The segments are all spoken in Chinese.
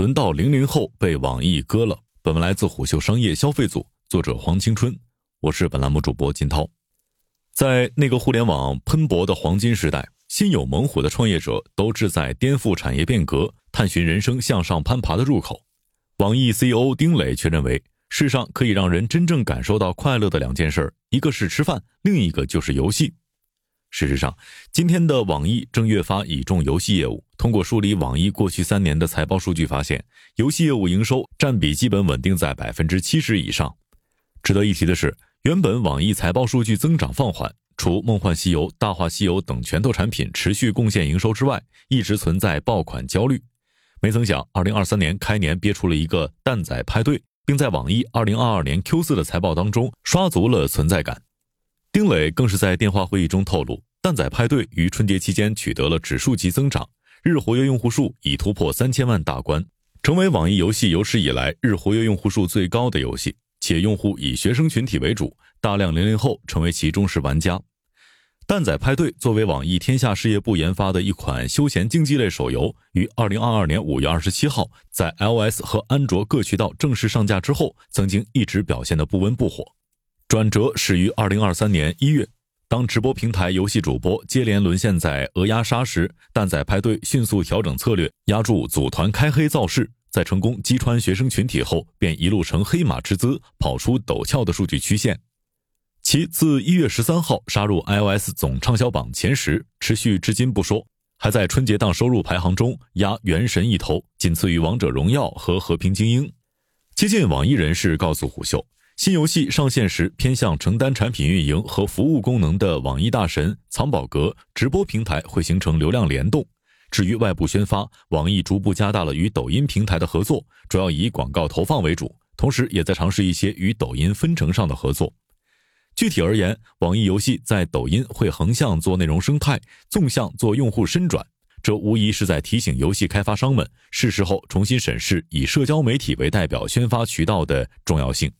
轮到00后被网易割了。本文来自虎嗅商业消费组，作者黄青春，我是本栏目主播金涛。在那个互联网喷薄的黄金时代，心有猛虎的创业者都志在颠覆产业变革，探寻人生向上攀爬的入口。网易 CEO 丁磊却认为，世上可以让人真正感受到快乐的两件事，一个是吃饭，另一个就是游戏。事实上，今天的网易正越发倚重游戏业务。通过梳理网易过去3年的财报数据发现，游戏业务营收占比基本稳定在 70% 以上。值得一提的是，原本网易财报数据增长放缓，除梦幻西游、大话西游等拳头产品持续贡献营收之外，一直存在爆款焦虑。没曾想2023年开年憋出了一个蛋仔派对，并在网易2022年 Q4 的财报当中刷足了存在感。丁磊更是在电话会议中透露，蛋仔派对于春节期间取得了指数级增长，日活跃用户数已突破3000万大关，成为网易游戏有史以来日活跃用户数最高的游戏，且用户以学生群体为主，大量00后成为其忠实玩家。蛋仔派对作为网易天下事业部研发的一款休闲竞技类手游，于2022年5月27号在 iOS 和安卓各渠道正式上架之后，曾经一直表现得不温不火。转折始于2023年1月，当直播平台游戏主播接连沦陷在鹅鸭杀时，蛋仔派对迅速调整策略，压住组团开黑造势，在成功击穿学生群体后，便一路乘黑马之姿跑出陡峭的数据曲线。其自1月13号杀入 iOS 总畅销榜前10，持续至今不说，还在春节档收入排行中压原神一头，仅次于王者荣耀和和平精英。接近网易人士告诉虎嗅，新游戏上线时偏向承担产品运营和服务功能的网易大神、藏宝阁、直播平台会形成流量联动。至于外部宣发，网易逐步加大了与抖音平台的合作，主要以广告投放为主，同时也在尝试一些与抖音分成上的合作。具体而言，网易游戏在抖音会横向做内容生态，纵向做用户深转，这无疑是在提醒游戏开发商们，是时候重新审视以社交媒体为代表宣发渠道的重要性。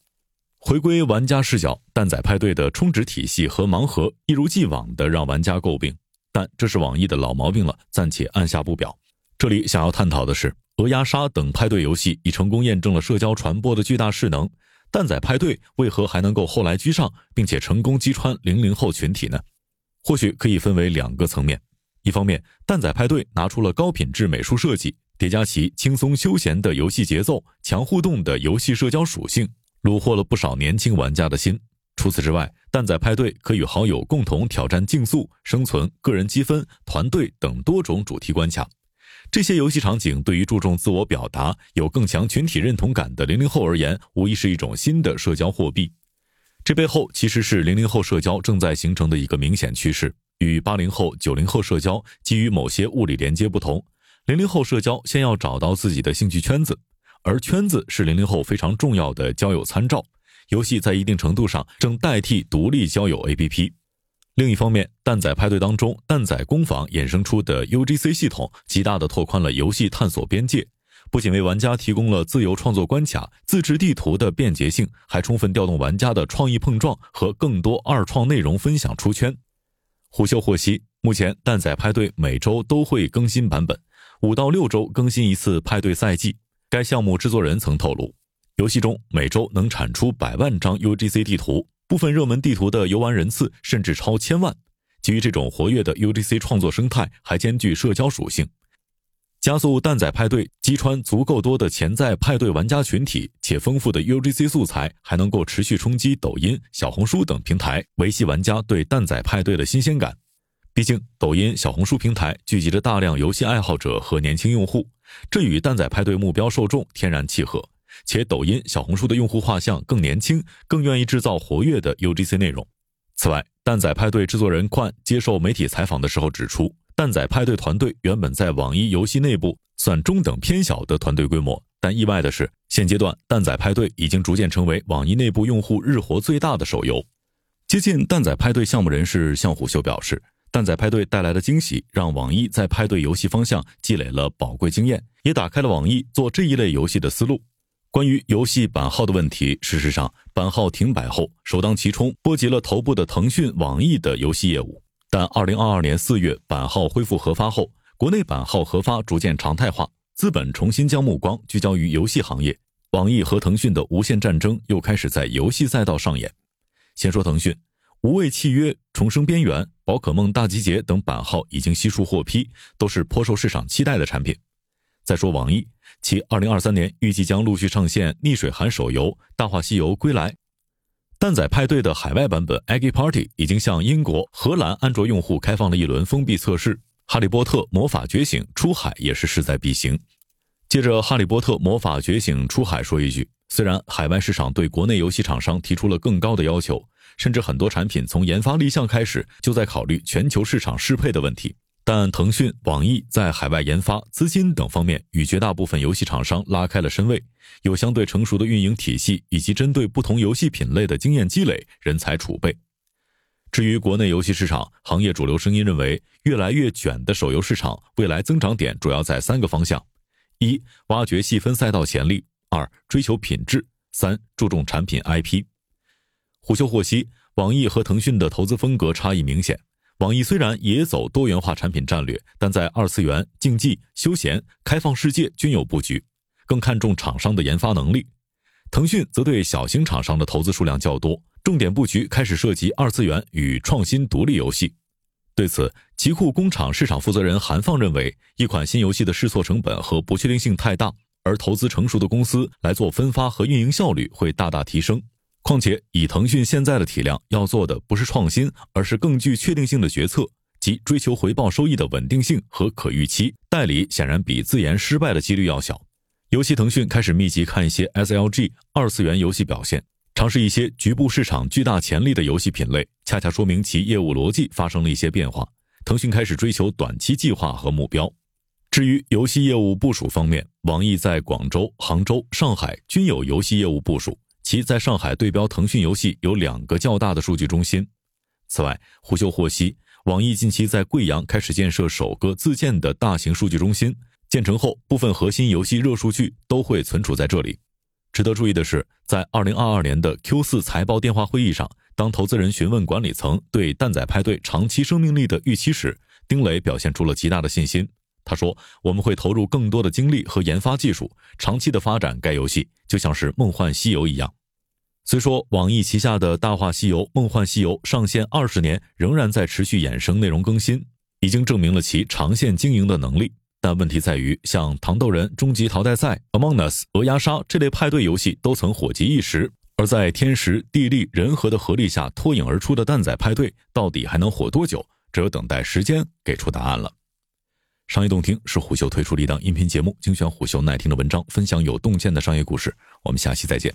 回归玩家视角，蛋仔派对的充值体系和盲盒一如既往的让玩家诟病，但这是网易的老毛病了，暂且按下不表。这里想要探讨的是，鹅鸭杀等派对游戏已成功验证了社交传播的巨大势能，蛋仔派对为何还能够后来居上，并且成功击穿00后群体呢？或许可以分为2个层面。一方面，蛋仔派对拿出了高品质美术设计，叠加其轻松休闲的游戏节奏、强互动的游戏社交属性，虏获了不少年轻玩家的心。除此之外，蛋仔派对可与好友共同挑战竞速、生存、个人积分、团队等多种主题关卡。这些游戏场景对于注重自我表达、有更强群体认同感的00后而言，无疑是一种新的社交货币。这背后其实是00后社交正在形成的一个明显趋势。与80后、90后社交基于某些物理连接不同，00后社交先要找到自己的兴趣圈子，而圈子是00后非常重要的交友参照，游戏在一定程度上正代替独立交友 APP。 另一方面，蛋仔派对当中蛋仔工坊衍生出的 UGC 系统极大地拓宽了游戏探索边界，不仅为玩家提供了自由创作关卡、自制地图的便捷性，还充分调动玩家的创意碰撞和更多二创内容分享出圈。虎嗅获悉，目前蛋仔派对每周都会更新版本，5到6周更新一次派对赛季。该项目制作人曾透露，游戏中每周能产出100万张 UGC 地图，部分热门地图的游玩人次甚至超1000万。基于这种活跃的 UGC 创作生态，还兼具社交属性，加速蛋仔派对击穿足够多的潜在派对玩家群体，且丰富的 UGC 素材还能够持续冲击抖音、小红书等平台，维系玩家对蛋仔派对的新鲜感。毕竟抖音、小红书平台聚集着大量游戏爱好者和年轻用户，这与蛋仔派对目标受众天然契合，且抖音、小红书的用户画像更年轻，更愿意制造活跃的 UGC 内容。此外，蛋仔派对制作人Kwan接受媒体采访的时候指出，蛋仔派对团队原本在网易游戏内部算中等偏小的团队规模，但意外的是，现阶段蛋仔派对已经逐渐成为网易内部用户日活最大的手游。接近蛋仔派对项目人士向虎嗅表示，蛋仔派对带来的惊喜让网易在派对游戏方向积累了宝贵经验，也打开了网易做这一类游戏的思路。关于游戏版号的问题，事实上版号停摆后首当其冲波及了头部的腾讯、网易的游戏业务，但2022年4月版号恢复核发后，国内版号核发逐渐常态化，资本重新将目光聚焦于游戏行业，网易和腾讯的无限战争又开始在游戏赛道上演。先说腾讯，无畏契约、重生边缘、宝可梦大集结等版号已经悉数获批，都是颇受市场期待的产品。再说网易，其2023年预计将陆续上线逆水寒手游、大话西游归来。蛋仔派对的海外版本 Aggie Party 已经向英国、荷兰安卓用户开放了一轮封闭测试，哈利波特魔法觉醒出海也是势在必行。借着哈利波特魔法觉醒出海说一句，虽然海外市场对国内游戏厂商提出了更高的要求，甚至很多产品从研发立项开始就在考虑全球市场适配的问题，但腾讯、网易在海外研发、资金等方面与绝大部分游戏厂商拉开了身位，有相对成熟的运营体系以及针对不同游戏品类的经验积累、人才储备。至于国内游戏市场，行业主流声音认为，越来越卷的手游市场未来增长点主要在三个方向：一、挖掘细分赛道潜力；二、追求品质；三、注重产品 IP。 胡修获悉，网易和腾讯的投资风格差异明显，网易虽然也走多元化产品战略，但在二次元、竞技、休闲、开放世界均有布局，更看重厂商的研发能力。腾讯则对小型厂商的投资数量较多，重点布局开始涉及二次元与创新独立游戏。对此，奇酷工厂市场负责人韩放认为，一款新游戏的试错成本和不确定性太大，而投资成熟的公司来做分发和运营效率会大大提升。况且以腾讯现在的体量，要做的不是创新，而是更具确定性的决策，即追求回报收益的稳定性和可预期，代理显然比自研失败的几率要小。尤其腾讯开始密集看一些 SLG 二次元游戏表现，尝试一些局部市场巨大潜力的游戏品类，恰恰说明其业务逻辑发生了一些变化，腾讯开始追求短期计划和目标。至于游戏业务部署方面，网易在广州、杭州、上海均有游戏业务部署，其在上海对标腾讯游戏有2个较大的数据中心。此外，胡修获悉，网易近期在贵阳开始建设首个自建的大型数据中心，建成后部分核心游戏热数据都会存储在这里。值得注意的是，在2022年的 Q4 财报电话会议上，当投资人询问管理层对蛋仔派对长期生命力的预期时，丁磊表现出了极大的信心。他说，我们会投入更多的精力和研发技术，长期的发展该游戏，就像是梦幻西游一样。虽说网易旗下的大话西游、梦幻西游上线20年仍然在持续衍生内容更新，已经证明了其长线经营的能力，但问题在于，像糖豆人、终极淘汰赛、Among Us、鹅鸭杀这类派对游戏都曾火极一时，而在天时、地利、人和的合力下脱颖而出的蛋仔派对到底还能火多久，只有等待时间给出答案了。商业洞听是虎嗅推出的一档音频节目，精选虎嗅耐听的文章，分享有洞见的商业故事。我们下期再见。